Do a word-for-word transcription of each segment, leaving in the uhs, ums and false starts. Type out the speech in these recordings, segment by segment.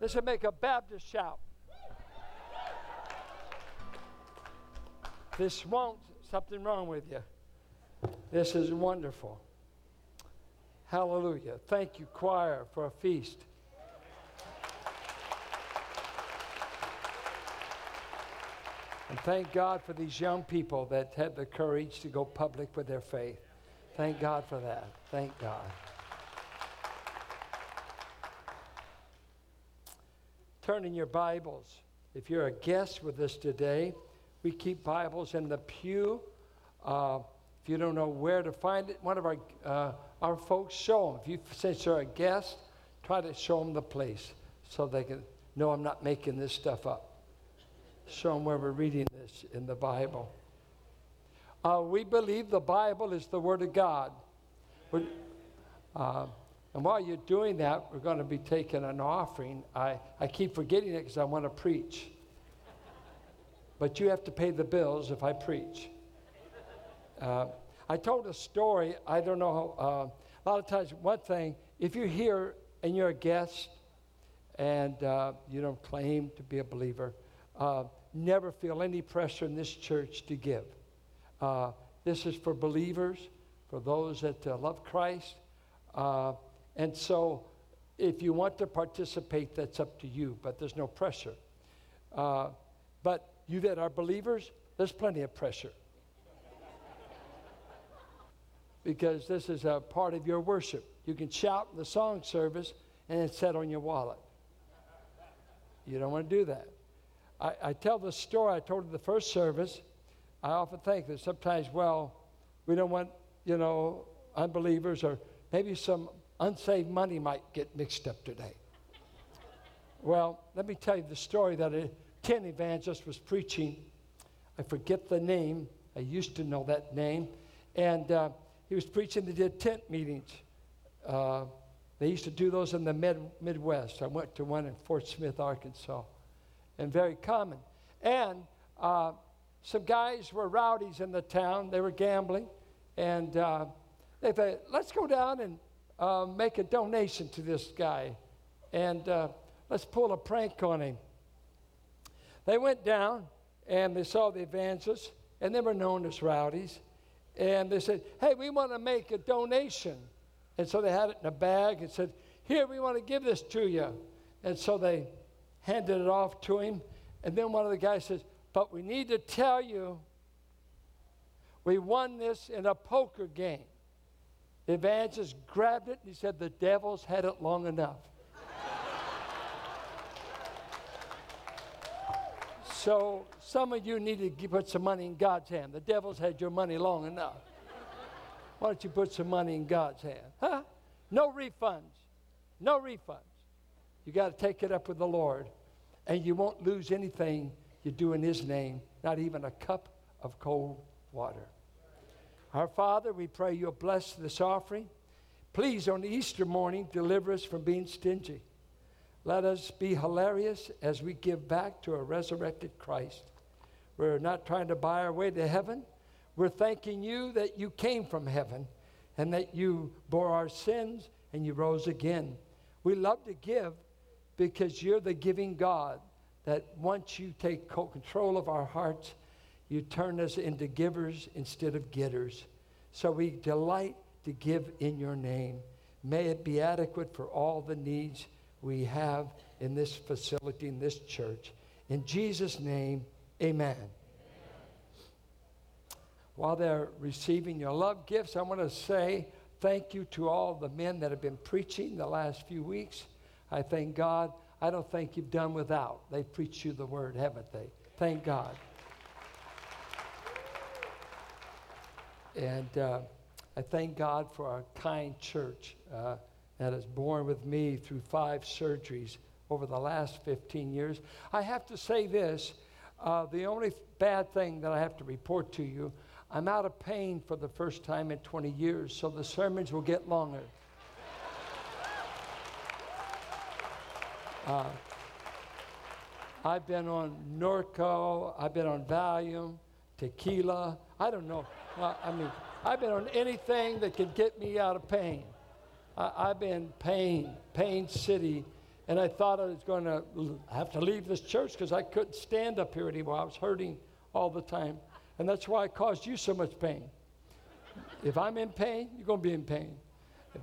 This would make a Baptist shout. This won't, something wrong with you. This is wonderful. Hallelujah. Thank you, choir, for a feast. And thank God for these young people that had the courage to go public with their faith. Thank God for that. Thank God. Turn in your Bibles. If you're a guest with us today, we keep Bibles in the pew. Uh, if you don't know where to find it, one of our uh, our folks show them. If you, since you're a guest, try to show them the place so they can know I'm not making this stuff up. Show them where we're reading this in the Bible. Uh, we believe the Bible is the Word of God. Uh, and while you're doing that, we're going to be taking an offering. I, I keep forgetting it because I want to preach. But you have to pay the bills if I preach. Uh, I told a story. I don't know. Uh, a lot of times, one thing, if you're here and you're a guest and uh, you don't claim to be a believer, Uh, never feel any pressure in this church to give. Uh, this is for believers, for those that uh, love Christ. Uh, and so if you want to participate, that's up to you, but there's no pressure. Uh, but you that are believers, there's plenty of pressure. Because this is a part of your worship. You can shout in the song service and it's set on your wallet. You don't want to do that. I, I tell the story I told in the first service. I often think that sometimes, well, we don't want, you know, unbelievers or maybe some unsaved money might get mixed up today. Well, let me tell you the story that a tent evangelist was preaching. I forget the name. I used to know that name. And uh, he was preaching. They did tent meetings. Uh, they used to do those in the mid- Midwest. I went to one in Fort Smith, Arkansas. And very common. And uh, some guys were rowdies in the town. They were gambling. And uh, they said, let's go down and uh, make a donation to this guy. And uh, let's pull a prank on him. They went down, and they saw the evangelists. And they were known as rowdies. And they said, hey, we want to make a donation. And so they had it in a bag and said, here, we want to give this to you. And so they handed it off to him, and then one of the guys says, but we need to tell you we won this in a poker game. The evangelist grabbed it, and he said, the devil's had it long enough. So some of you need to put some money in God's hand. The devil's had your money long enough. Why don't you put some money in God's hand? Huh? No refunds. No refunds. You got to take it up with the Lord, and you won't lose anything you do in His name, not even a cup of cold water. Our Father, we pray You'll bless this offering. Please, on Easter morning, deliver us from being stingy. Let us be hilarious as we give back to a resurrected Christ. We're not trying to buy our way to heaven. We're thanking You that You came from heaven and that You bore our sins and You rose again. We love to give, because You're the giving God, that once You take control of our hearts, You turn us into givers instead of getters. So we delight to give in Your name. May it be adequate for all the needs we have in this facility, in this church. In Jesus' name, amen. Amen. While they're receiving your love gifts, I want to say thank you to all the men that have been preaching the last few weeks. I thank God. I don't think you've done without. They've preached you the word, haven't they? Thank God. And uh, I thank God for our kind church uh, that has borne with me through five surgeries over the last fifteen years. I have to say this. Uh, the only bad thing that I have to report to you, I'm out of pain for the first time in twenty years, so the sermons will get longer. Uh, I've been on Norco, I've been on Valium, tequila, I don't know. Uh, I mean, I've been on anything that could get me out of pain. I, I've been pain, pain city, And I thought I was going to have to leave this church because I couldn't stand up here anymore. I was hurting all the time. And that's why I caused you so much pain. If I'm in pain, you're going to be in pain.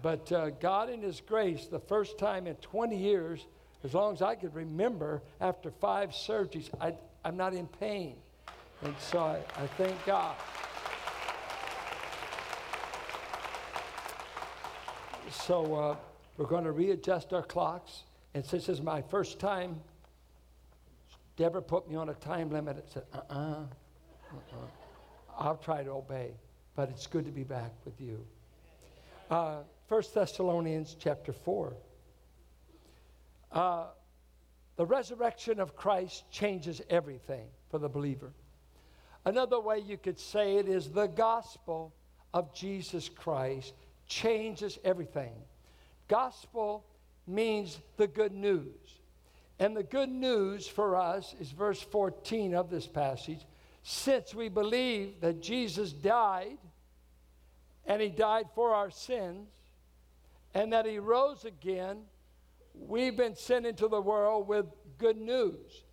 But uh, God in His grace, the first time in twenty years, as long as I could remember, after five surgeries, I, I'm not in pain. And so I, I thank God. So uh, we're going to readjust our clocks. And since this is my first time, Deborah put me on a time limit and said, uh-uh, uh-uh. I'll try to obey, but it's good to be back with you. Uh, First Thessalonians chapter four. Uh, the resurrection of Christ changes everything for the believer. Another way you could say it is the gospel of Jesus Christ changes everything. Gospel means the good news. And the good news for us is verse fourteen of this passage. Since we believe that Jesus died, and He died for our sins, and that He rose again, we've been sent into the world with good news.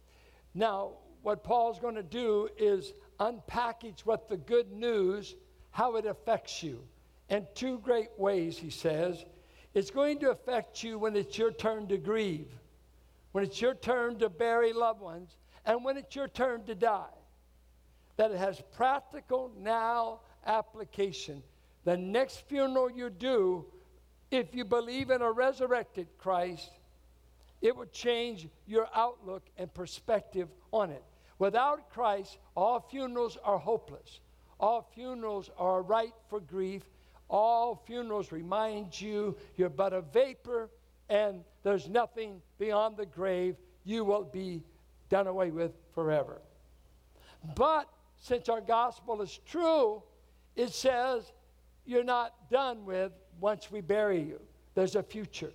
Now, what Paul's going to do is unpackage what the good news, how it affects you. In two great ways, he says. It's going to affect you when it's your turn to grieve, when it's your turn to bury loved ones, and when it's your turn to die. That it has practical now application. The next funeral you do, if you believe in a resurrected Christ, it will change your outlook and perspective on it. Without Christ, all funerals are hopeless. All funerals are ripe for grief. All funerals remind you you're but a vapor and there's nothing beyond the grave. You will be done away with forever. But since our gospel is true, it says you're not done with once we bury you. There's a future.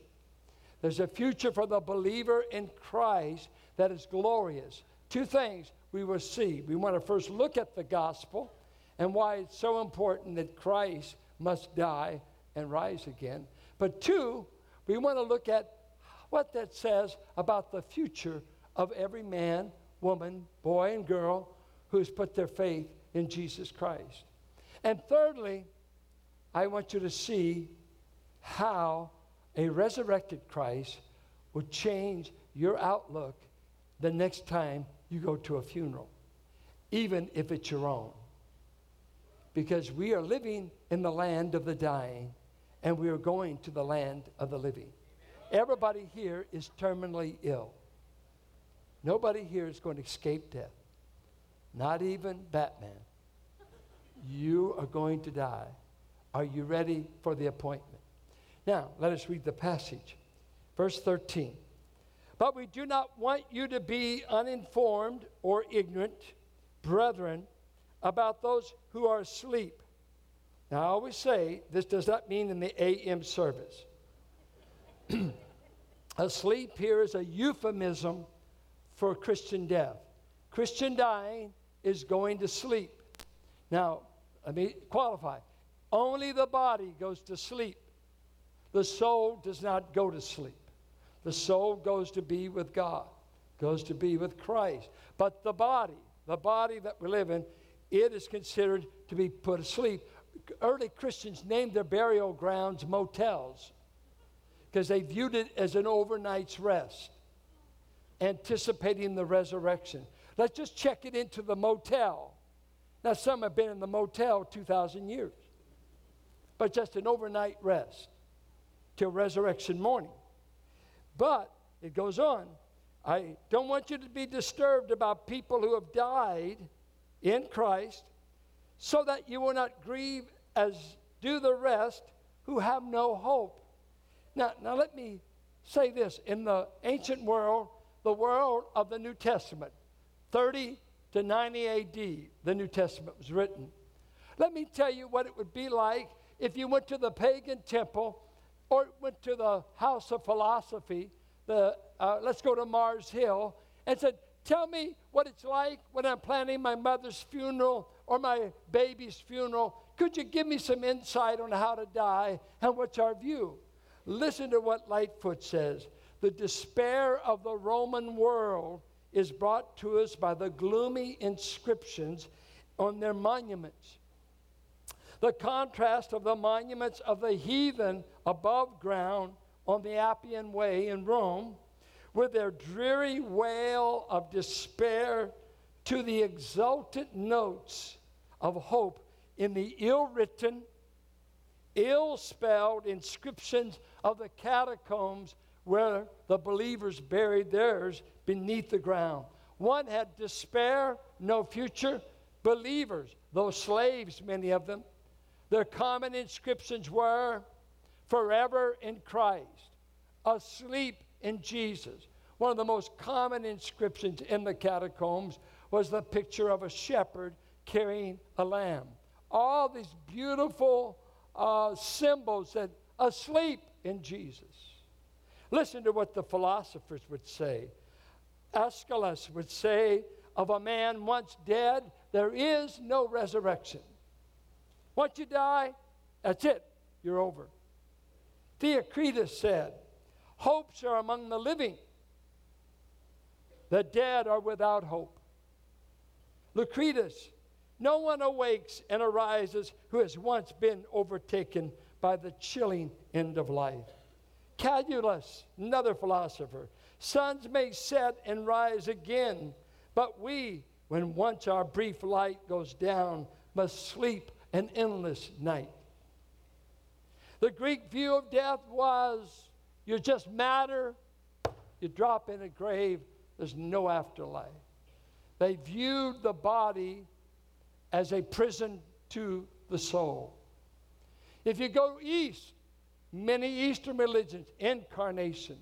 There's a future for the believer in Christ that is glorious. Two things we will see. We want to first look at the gospel and why it's so important that Christ must die and rise again. But two, we want to look at what that says about the future of every man, woman, boy, and girl who has put their faith in Jesus Christ. And thirdly, I want you to see how a resurrected Christ will change your outlook the next time you go to a funeral, even if it's your own. Because we are living in the land of the dying, and we are going to the land of the living. Everybody here is terminally ill. Nobody here is going to escape death. Not even Batman. You are going to die. Are you ready for the appointment? Now, let us read the passage. Verse thirteen. But we do not want you to be uninformed or ignorant, brethren, about those who are asleep. Now, I always say this does not mean in the A M service. Asleep here is a euphemism for Christian death. Christian dying is going to sleep. Now, let me qualify. Only the body goes to sleep. The soul does not go to sleep. The soul goes to be with God, goes to be with Christ. But the body, the body that we live in, it is considered to be put asleep. Early Christians named their burial grounds motels because they viewed it as an overnight's rest, anticipating the resurrection. Let's just check it into the motel. Now, some have been in the motel two thousand years, but just an overnight rest till resurrection morning. But it goes on. I don't want you to be disturbed about people who have died in Christ, so that you will not grieve as do the rest who have no hope. Now, now let me say this. In the ancient world, the world of the New Testament, thirty to ninety A D, the New Testament was written. Let me tell you what it would be like if you went to the pagan temple or went to the house of philosophy, the uh, let's go to Mars Hill, and said, tell me what it's like when I'm planning my mother's funeral or my baby's funeral. Could you give me some insight on how to die and what's our view? Listen to what Lightfoot says. The despair of the Roman world is brought to us by the gloomy inscriptions on their monuments. The contrast of the monuments of the heathen above ground on the Appian Way in Rome with their dreary wail of despair to the exultant notes of hope in the ill-written, ill-spelled inscriptions of the catacombs where the believers buried theirs beneath the ground. One had despair, no future, believers, though slaves, many of them. Their common inscriptions were, forever in Christ, asleep in Jesus. One of the most common inscriptions in the catacombs was the picture of a shepherd carrying a lamb. All these beautiful uh, symbols that asleep in Jesus. Listen to what the philosophers would say. Aeschylus would say of a man once dead, there is no resurrection. Once you die, that's it. You're over. Theocritus said, hopes are among the living. The dead are without hope. Lucretus, no one awakes and arises who has once been overtaken by the chilling end of life. Catullus, another philosopher, suns may set and rise again, but we, when once our brief light goes down, must sleep an endless night. The Greek view of death was, you're just matter, you drop in a grave, there's no afterlife. They viewed the body as a prison to the soul. If you go east, many Eastern religions, incarnation.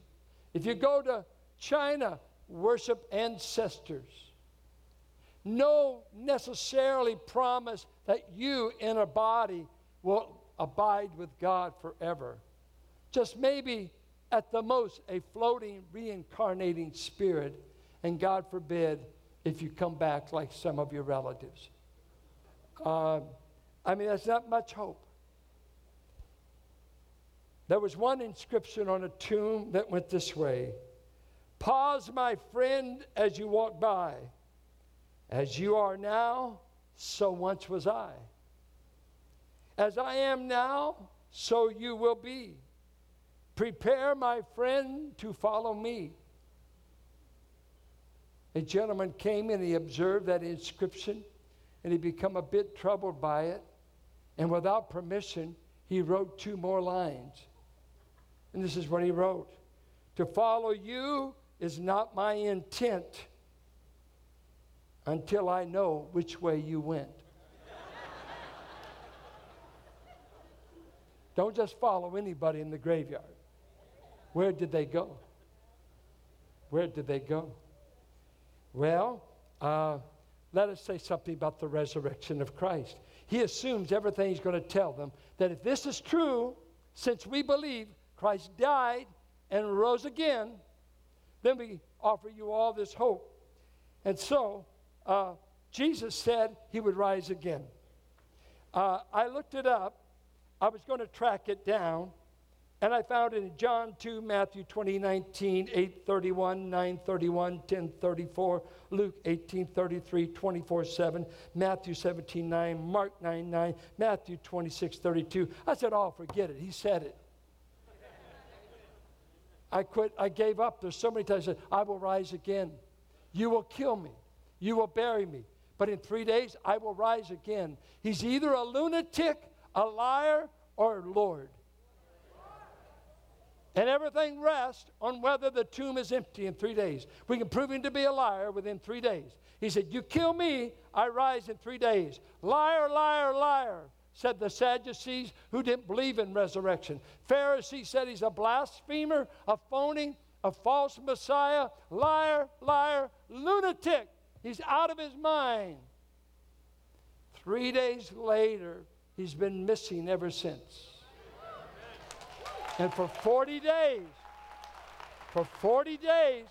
If you go to China, worship ancestors. No necessarily promise that you in a body will abide with God forever. Just maybe at the most a floating, reincarnating spirit, and God forbid if you come back like some of your relatives. Uh, I mean, that's not much hope. There was one inscription on a tomb that went this way. Pause, my friend, as you walk by. As you are now, so once was I. As I am now, so you will be. Prepare, my friend, to follow me. A gentleman came and he observed that inscription, and he became a bit troubled by it. And without permission, he wrote two more lines. And this is what he wrote. To follow you is not my intent until I know which way you went. Don't just follow anybody in the graveyard. Where did they go? Where did they go? Well, uh, let us say something about the resurrection of Christ. He assumes everything he's going to tell them, that if this is true, since we believe Christ died and rose again, then we offer you all this hope. And so, uh, Jesus said he would rise again. Uh, I looked it up. I was going to track it down, and I found it in John two, Matthew twenty nineteen, eight thirty-one, nine thirty-one, ten thirty-four, Luke eighteen thirty-three, twenty-four seven, Matthew seventeen nine, Mark nine nine, Matthew twenty-six thirty-two. I said, oh, forget it. He said it. I quit. I gave up. There's so many times I said, I will rise again. You will kill me. You will bury me. But in three days, I will rise again. He's either a lunatic, a liar, or Lord. And everything rests on whether the tomb is empty in three days. We can prove him to be a liar within three days. He said, you kill me, I rise in three days. Liar, liar, liar, said the Sadducees who didn't believe in resurrection. Pharisees said he's a blasphemer, a phony, a false Messiah. Liar, liar, lunatic. He's out of his mind. Three days later, he's been missing ever since. And for forty days, for forty days,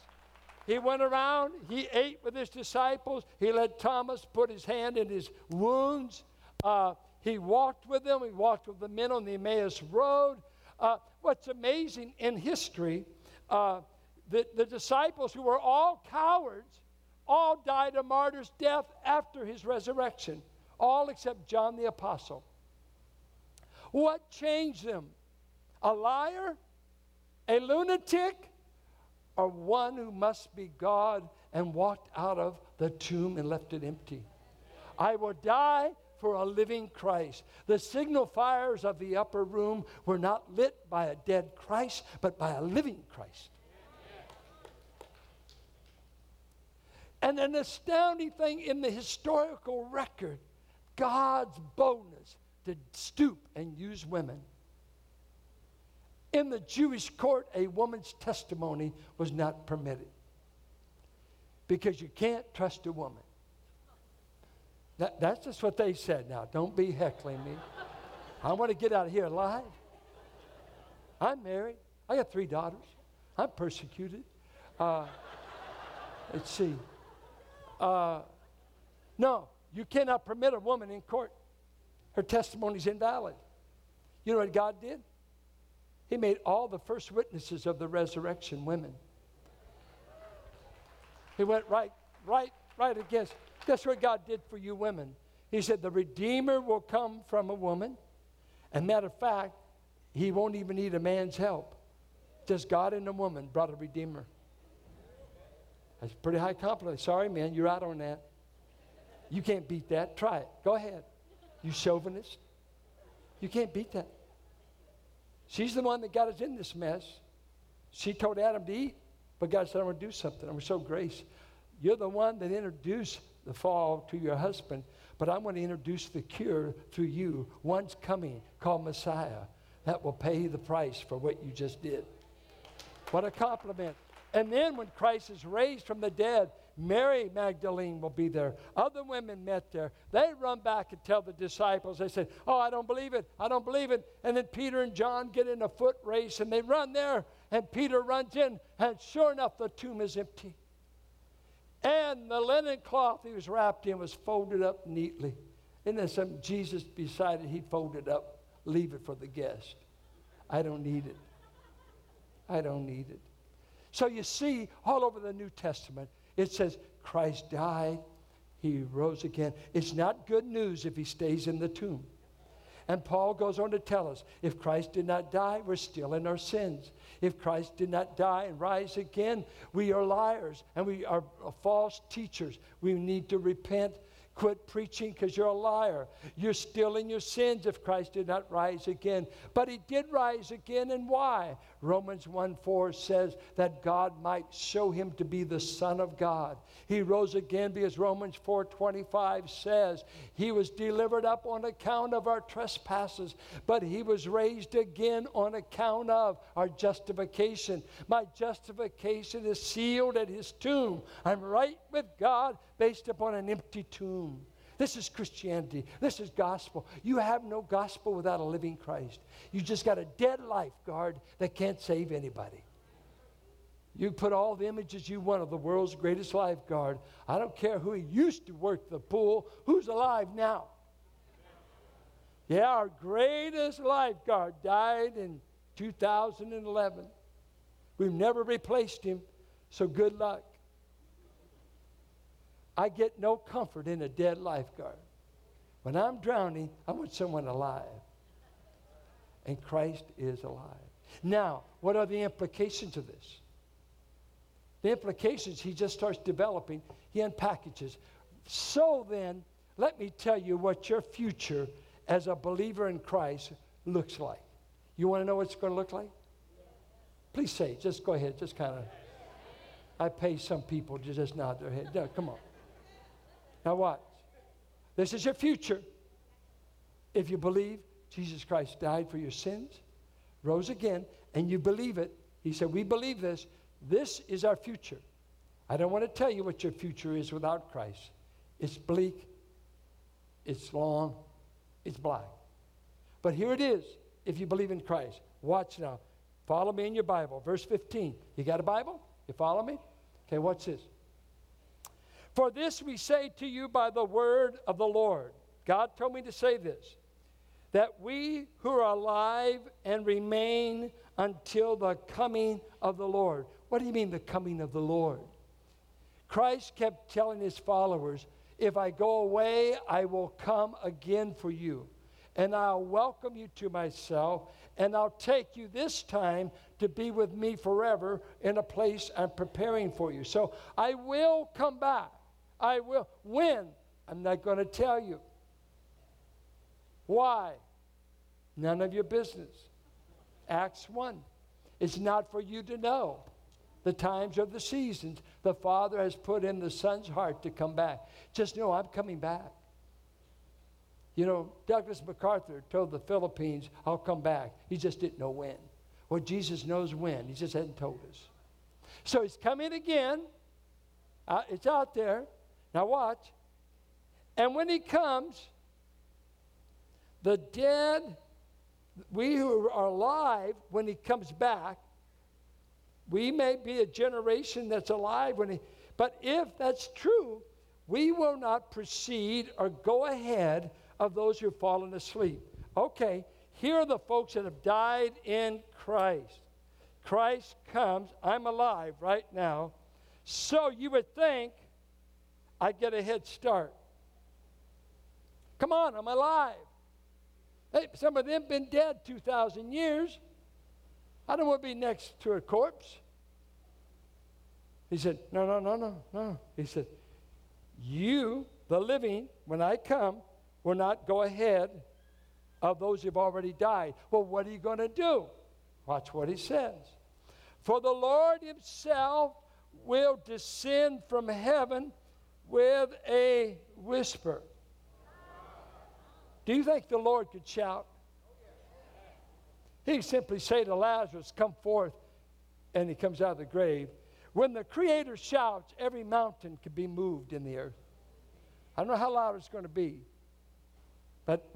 he went around, he ate with his disciples, he let Thomas put his hand in his wounds, uh, he walked with them, he walked with the men on the Emmaus Road. Uh, what's amazing in history, uh, the, the disciples, who were all cowards, all died a martyr's death after his resurrection, all except John the Apostle. What changed them? A liar, a lunatic, or one who must be God and walked out of the tomb and left it empty? I will die for a living Christ. The signal fires of the upper room were not lit by a dead Christ, but by a living Christ. And an astounding thing in the historical record, God's boldness to stoop and use women. In the Jewish court, a woman's testimony was not permitted because you can't trust a woman. That, that's just what they said. Now, don't be heckling me. I want to get out of here alive. I'm married. I got three daughters. I'm persecuted. Uh, let's see. Uh, no, you cannot permit a woman in court. Her testimony's invalid. You know what God did? He made all the first witnesses of the resurrection women. He went right, right, right against. That's what God did for you women. He said the Redeemer will come from a woman. And matter of fact, he won't even need a man's help. Just God and a woman brought a Redeemer. That's a pretty high compliment. Sorry, man, you're out on that. You can't beat that. Try it. Go ahead. You chauvinist. You can't beat that. She's the one that got us in this mess. She told Adam to eat, but God said, I'm going to do something. I'm going to show grace. You're the one that introduced the fall to your husband, but I'm going to introduce the cure through you. One's coming called Messiah that will pay the price for what you just did. What a compliment. And then when Christ is raised from the dead, Mary Magdalene will be there. Other women met there. They run back and tell the disciples. They said, oh, I don't believe it. I don't believe it. And then Peter and John get in a foot race, and they run there, and Peter runs in, and sure enough, the tomb is empty. And the linen cloth he was wrapped in was folded up neatly. Isn't that something? Jesus decided he'd fold it up, leave it for the guest. I don't need it. I don't need it. So you see, all over the New Testament, it says, Christ died, he rose again. It's not good news if he stays in the tomb. And Paul goes on to tell us, if Christ did not die, we're still in our sins. If Christ did not die and rise again, we are liars and we are false teachers. We need to repent. Quit preaching because you're a liar. You're still in your sins if Christ did not rise again. But he did rise again, and why? Romans one four says that God might show him to be the Son of God. He rose again because Romans four twenty-five says he was delivered up on account of our trespasses, but he was raised again on account of our justification. My justification is sealed at his tomb. I'm right with God based upon an empty tomb. This is Christianity. This is gospel. You have no gospel without a living Christ. You just got a dead lifeguard that can't save anybody. You put all the images you want of the world's greatest lifeguard. I don't care who used to work the pool. Who's alive now? Yeah, our greatest lifeguard died in two thousand eleven. We've never replaced him, so good luck. I get no comfort in a dead lifeguard. When I'm drowning, I want someone alive. And Christ is alive. Now, what are the implications of this? The implications, he just starts developing. He unpackages. So then, let me tell you what your future as a believer in Christ looks like. You want to know what it's going to look like? Please say it. Just go ahead. Just kind of. I pay some people to just nod their head. No, come on. Now watch. This is your future. If you believe Jesus Christ died for your sins, rose again, and you believe it. He said, we believe this. This is our future. I don't want to tell you what your future is without Christ. It's bleak. It's long. It's black. But here it is if you believe in Christ. Watch now. Follow me in your Bible. Verse fifteen. You got a Bible? You follow me? Okay, watch this. For this we say to you by the word of the Lord. God told me to say this, that we who are alive and remain until the coming of the Lord. What do you mean the coming of the Lord? Christ kept telling his followers, if I go away, I will come again for you, and I'll welcome you to myself, and I'll take you this time to be with me forever in a place I'm preparing for you. So I will come back. I will. When? I'm not going to tell you. Why? None of your business. Acts one. It's not for you to know the times of the seasons. The Father has put in the Son's heart to come back. Just know I'm coming back. You know, Douglas MacArthur told the Philippines, I'll come back. He just didn't know when. Well, Jesus knows when. He just hasn't told us. So he's coming again. Uh, it's out there. Now watch. And when he comes, the dead, we who are alive when he comes back, we may be a generation that's alive when he, but if that's true, we will not proceed or go ahead of those who have fallen asleep. Okay, here are the folks that have died in Christ. Christ comes, I'm alive right now. So you would think I get a head start. Come on, I'm alive. Hey, some of them have been dead two thousand years. I don't want to be next to a corpse. He said, no, no, no, no, no. He said, you, the living, when I come, will not go ahead of those who've already died. Well, what are you going to do? Watch what he says. For the Lord himself will descend from heaven with a whisper. Do you think the Lord could shout? He could simply say to Lazarus, come forth, and he comes out of the grave. When the Creator shouts, every mountain can be moved in the earth. I don't know how loud it's going to be, but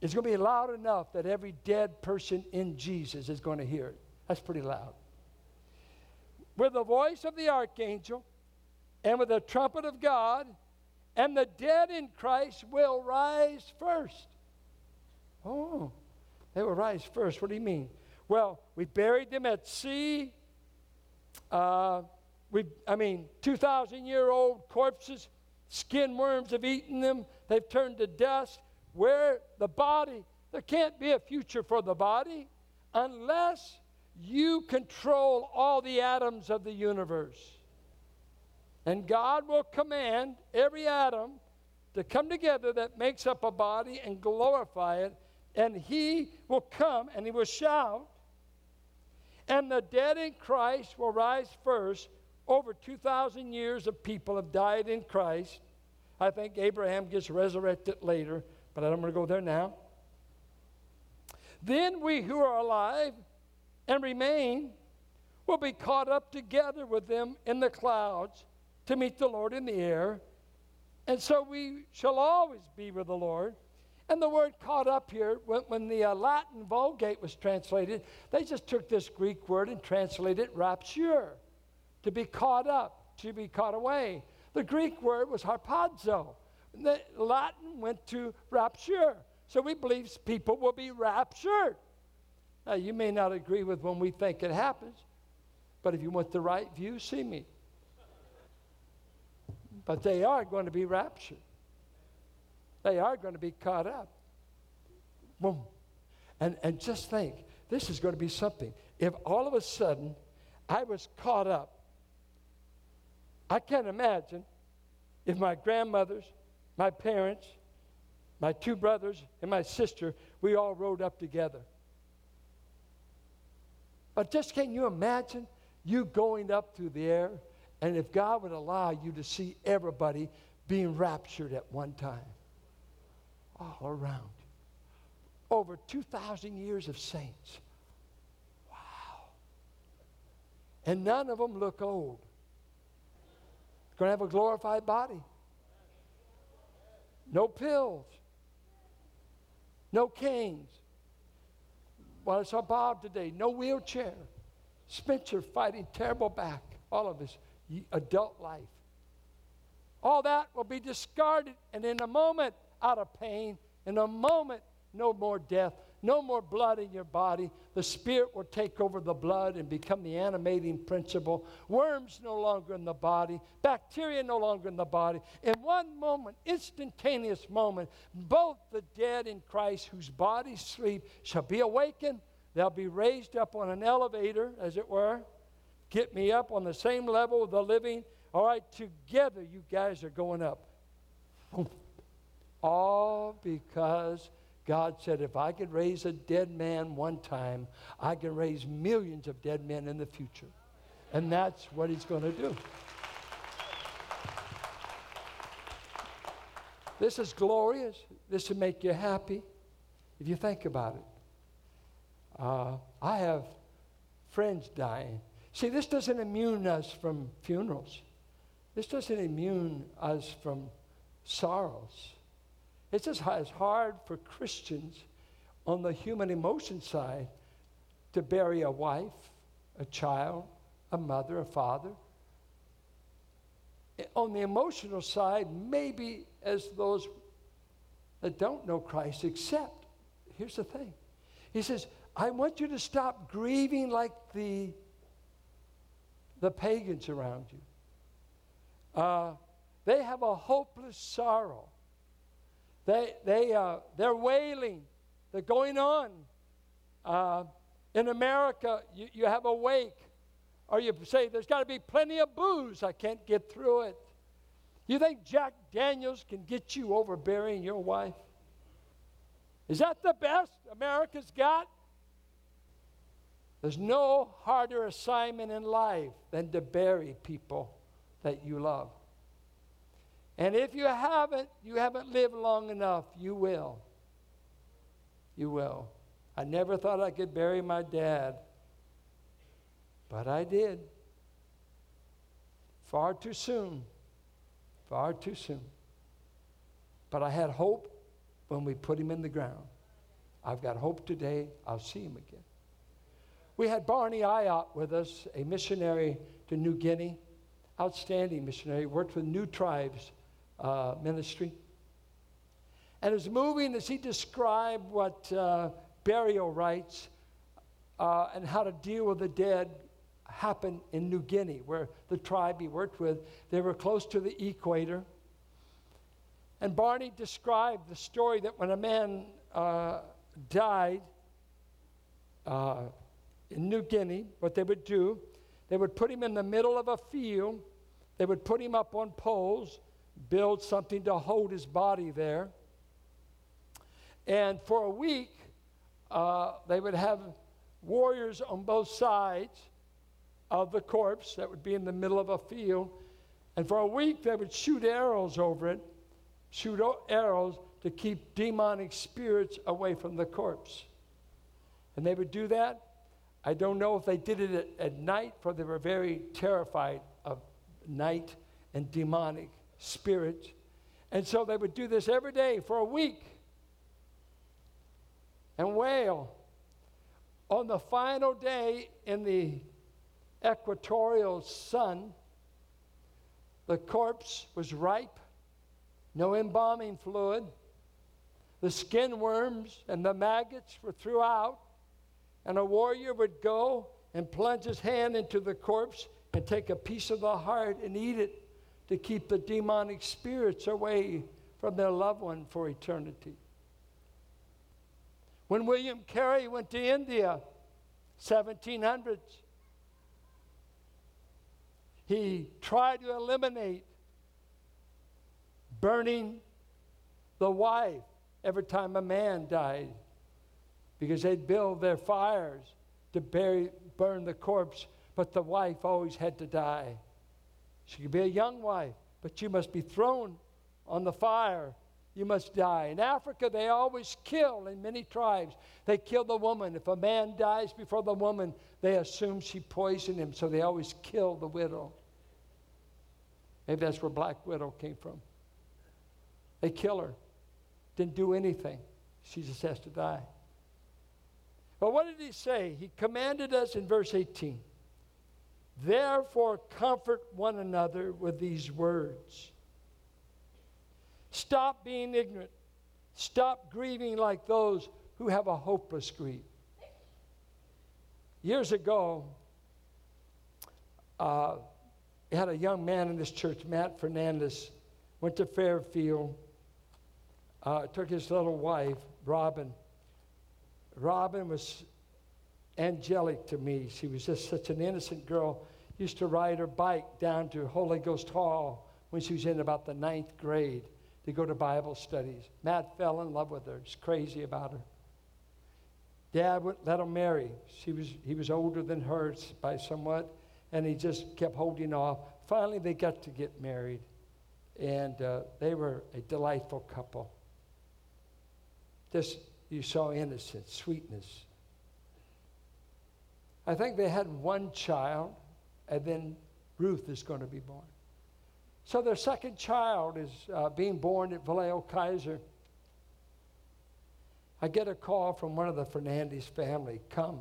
it's going to be loud enough that every dead person in Jesus is going to hear it. That's pretty loud. With the voice of the archangel and with the trumpet of God, and the dead in Christ will rise first. Oh, they will rise first. What do you mean? Well, we buried them at sea. Uh, we, I mean, two thousand-year-old corpses. Skin worms have eaten them. They've turned to dust. Where the body, there can't be a future for the body unless you control all the atoms of the universe. And God will command every atom to come together that makes up a body and glorify it. And he will come and he will shout. And the dead in Christ will rise first. Over two thousand years of people have died in Christ. I think Abraham gets resurrected later, but I don't want to go there now. Then we who are alive and remain will be caught up together with them in the clouds to meet the Lord in the air. And so we shall always be with the Lord. And the word caught up here, when, when the uh, Latin Vulgate was translated, they just took this Greek word and translated it rapture, to be caught up, to be caught away. The Greek word was harpazo. The Latin went to rapture. So we believe people will be raptured. Now, you may not agree with when we think it happens, but if you want the right view, see me. But they are going to be raptured. They are going to be caught up. Boom. And, and just think, this is going to be something. If all of a sudden I was caught up, I can't imagine if my grandmothers, my parents, my two brothers, and my sister, we all rode up together. But just can you imagine you going up through the air? And if God would allow you to see everybody being raptured at one time, all around. Over two thousand years of saints. Wow. And none of them look old. Going to have a glorified body. No pills. No canes. Well, I saw Bob today. No wheelchair. Spencer fighting terrible back. All of this. Adult life. All that will be discarded, and in a moment, out of pain, in a moment, no more death, No more blood in your body. The Spirit will take over the blood and become the animating principle. Worms no longer in the body. Bacteria no longer in the body. In one moment, instantaneous moment, both the dead in Christ whose bodies sleep shall be awakened. They'll be raised up on an elevator, as it were. Get me up on the same level of the living. All right, together you guys are going up. All because God said, if I could raise a dead man one time, I can raise millions of dead men in the future. And that's what he's going to do. This is glorious. This will make you happy if you think about it. Uh, I have friends dying. See, this doesn't immune us from funerals. This doesn't immune us from sorrows. It's just as hard for Christians on the human emotion side to bury a wife, a child, a mother, a father. On the emotional side, maybe as those that don't know Christ, except, here's the thing. He says, I want you to stop grieving like the, the pagans around you. Uh, they have a hopeless sorrow. They, they, uh, they're wailing. They're going on. Uh, in America, you, you have a wake. Or you say, there's got to be plenty of booze. I can't get through it. You think Jack Daniels can get you over burying your wife? Is that the best America's got? There's no harder assignment in life than to bury people that you love. And if you haven't, you haven't lived long enough, you will. You will. I never thought I could bury my dad, but I did. Far too soon. Far too soon. But I had hope when we put him in the ground. I've got hope today. I'll see him again. We had Barney Aiyot with us, a missionary to New Guinea, outstanding missionary, worked with New Tribes uh, ministry. And it's moving as he described what uh, burial rites uh, and how to deal with the dead happened in New Guinea, where the tribe he worked with, they were close to the equator. And Barney described the story that when a man uh, died, uh, in New Guinea, what they would do, they would put him in the middle of a field. They would put him up on poles, build something to hold his body there. And for a week, uh, they would have warriors on both sides of the corpse that would be in the middle of a field. And for a week, they would shoot arrows over it, shoot arrows to keep demonic spirits away from the corpse. And they would do that. I don't know if they did it at, at night, for they were very terrified of night and demonic spirits. And so they would do this every day for a week and wail. On the final day in the equatorial sun, the corpse was ripe, no embalming fluid. The skin worms and the maggots were throughout. And a warrior would go and plunge his hand into the corpse and take a piece of the heart and eat it to keep the demonic spirits away from their loved one for eternity. When William Carey went to India, seventeen hundreds, he tried to eliminate burning the wife every time a man died, because they'd build their fires to bury, burn the corpse, but the wife always had to die. She could be a young wife, but you must be thrown on the fire. You must die. In Africa, they always kill, in many tribes. They kill the woman. If a man dies before the woman, they assume she poisoned him, so they always kill the widow. Maybe that's where Black Widow came from. They kill her. Didn't do anything. She just has to die. But what did he say? He commanded us in verse eighteen. Therefore, comfort one another with these words. Stop being ignorant. Stop grieving like those who have a hopeless grief. Years ago, uh, we had a young man in this church, Matt Fernandez, went to Fairfield, uh, took his little wife, Robin. Robin was angelic to me. She was just such an innocent girl. Used to ride her bike down to Holy Ghost Hall when she was in about the ninth grade to go to Bible studies. Matt fell in love with her. He's crazy about her. Dad wouldn't let her marry. She was, he was older than her by somewhat, and he just kept holding off. Finally, they got to get married, and uh, they were a delightful couple. Just, you saw innocence, sweetness. I think they had one child, and then Ruth is going to be born. So their second child is uh, being born at Vallejo Kaiser. I get a call from one of the Fernandez family, come.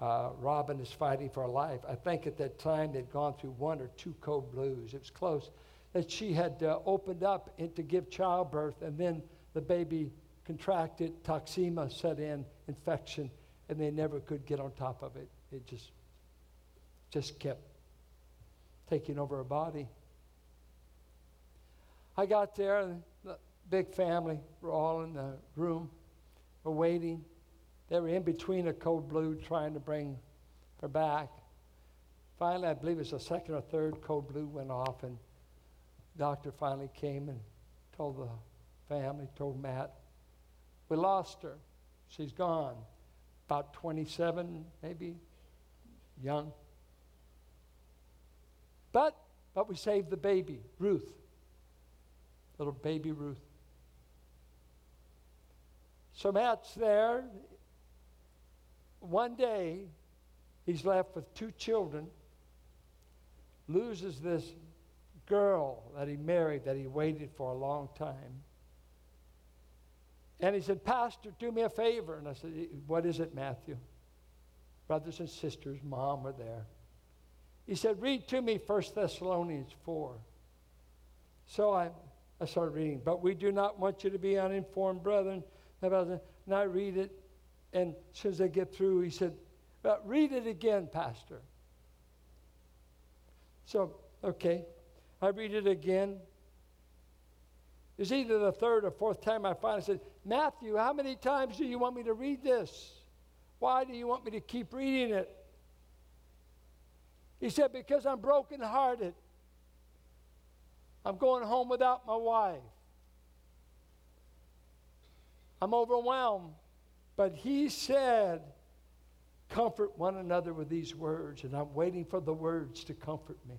Uh, Robin is fighting for her life. I think at that time they'd gone through one or two code blues. It was close. That she had uh, opened up in, to give childbirth, and then the baby contracted, toxemia set in, infection, and they never could get on top of it. It just, just kept taking over her body. I got there, and the big family were all in the room, were waiting. They were in between a code blue trying to bring her back. Finally, I believe it was the second or third code blue went off, and the doctor finally came and told the family, told Matt, we lost her. She's gone. About twenty-seven, maybe, young. But, but we saved the baby, Ruth, little baby Ruth. So Matt's there. One day, he's left with two children, loses this girl that he married, that he waited for a long time. And he said, Pastor, do me a favor. And I said, what is it, Matthew? Brothers and sisters, mom were there. He said, read to me First Thessalonians four. So I, I started reading. But we do not want you to be uninformed, brethren. And I read it. And as soon as I get through, he said, well, read it again, Pastor. So, okay. I read it again. It was either the third or fourth time I finally said, Matthew, how many times do you want me to read this? Why do you want me to keep reading it? He said, because I'm brokenhearted. I'm going home without my wife. I'm overwhelmed. But he said, comfort one another with these words. And I'm waiting for the words to comfort me.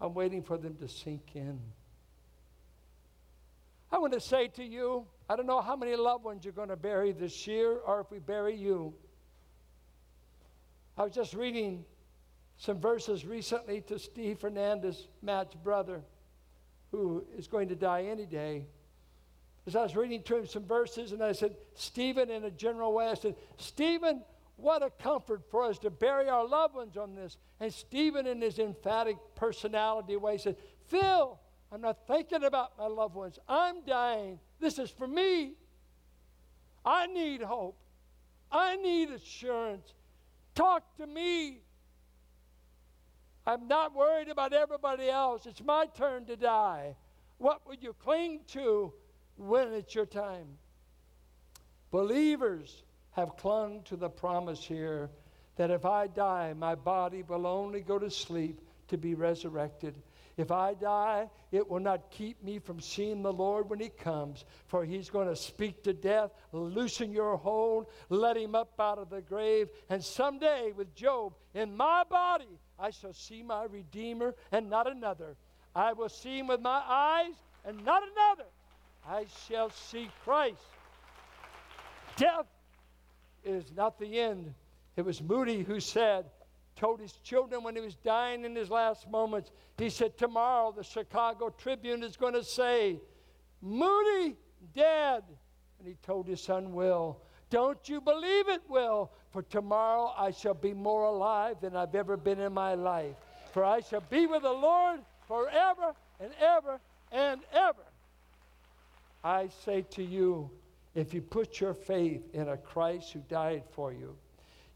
I'm waiting for them to sink in. I want to say to you, I don't know how many loved ones you're going to bury this year or if we bury you. I was just reading some verses recently to Steve Fernandez, Matt's brother, who is going to die any day. As I was reading to him some verses, and I said, Stephen, in a general way, I said, Stephen, what a comfort for us to bury our loved ones on this. And Stephen, in his emphatic personality way, said, Phil, I'm not thinking about my loved ones. I'm dying. This is for me. I need hope. I need assurance. Talk to me. I'm not worried about everybody else. It's my turn to die. What would you cling to when it's your time? Believers have clung to the promise here that if I die, my body will only go to sleep to be resurrected. If I die, it will not keep me from seeing the Lord when he comes, for he's going to speak to death, loosen your hold, let him up out of the grave, and someday with Job, in my body, I shall see my Redeemer and not another. I will see him with my eyes and not another. I shall see Christ. Death is not the end. It was Moody who said, told his children when he was dying in his last moments, he said, tomorrow the Chicago Tribune is going to say, Moody dead. And he told his son, Will, don't you believe it, Will, for tomorrow I shall be more alive than I've ever been in my life. For I shall be with the Lord forever and ever and ever. I say to you, If you put your faith in a Christ who died for you,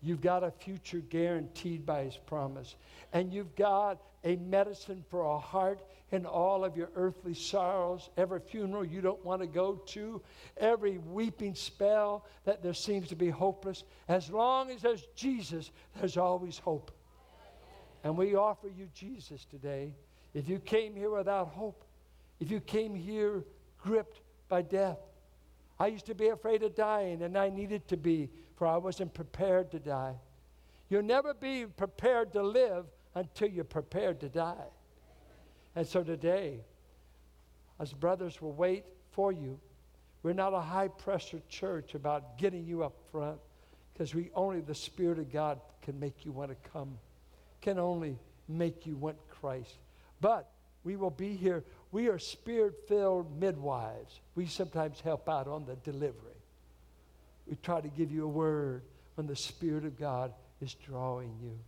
you've got a future guaranteed by his promise. And you've got a medicine for a heart in all of your earthly sorrows, every funeral you don't want to go to, every weeping spell that there seems to be hopeless. As long as there's Jesus, there's always hope. And we offer you Jesus today. If you came here without hope, if you came here gripped by death, I used to be afraid of dying, and I needed to be, for I wasn't prepared to die. You'll never be prepared to live until you're prepared to die. And so today, us brothers will wait for you. We're not a high-pressure church about getting you up front, because we only the Spirit of God can make you want to come, can only make you want Christ. But we will be here. We are Spirit-filled midwives. We sometimes help out on the delivery. We try to give you a word when the Spirit of God is drawing you.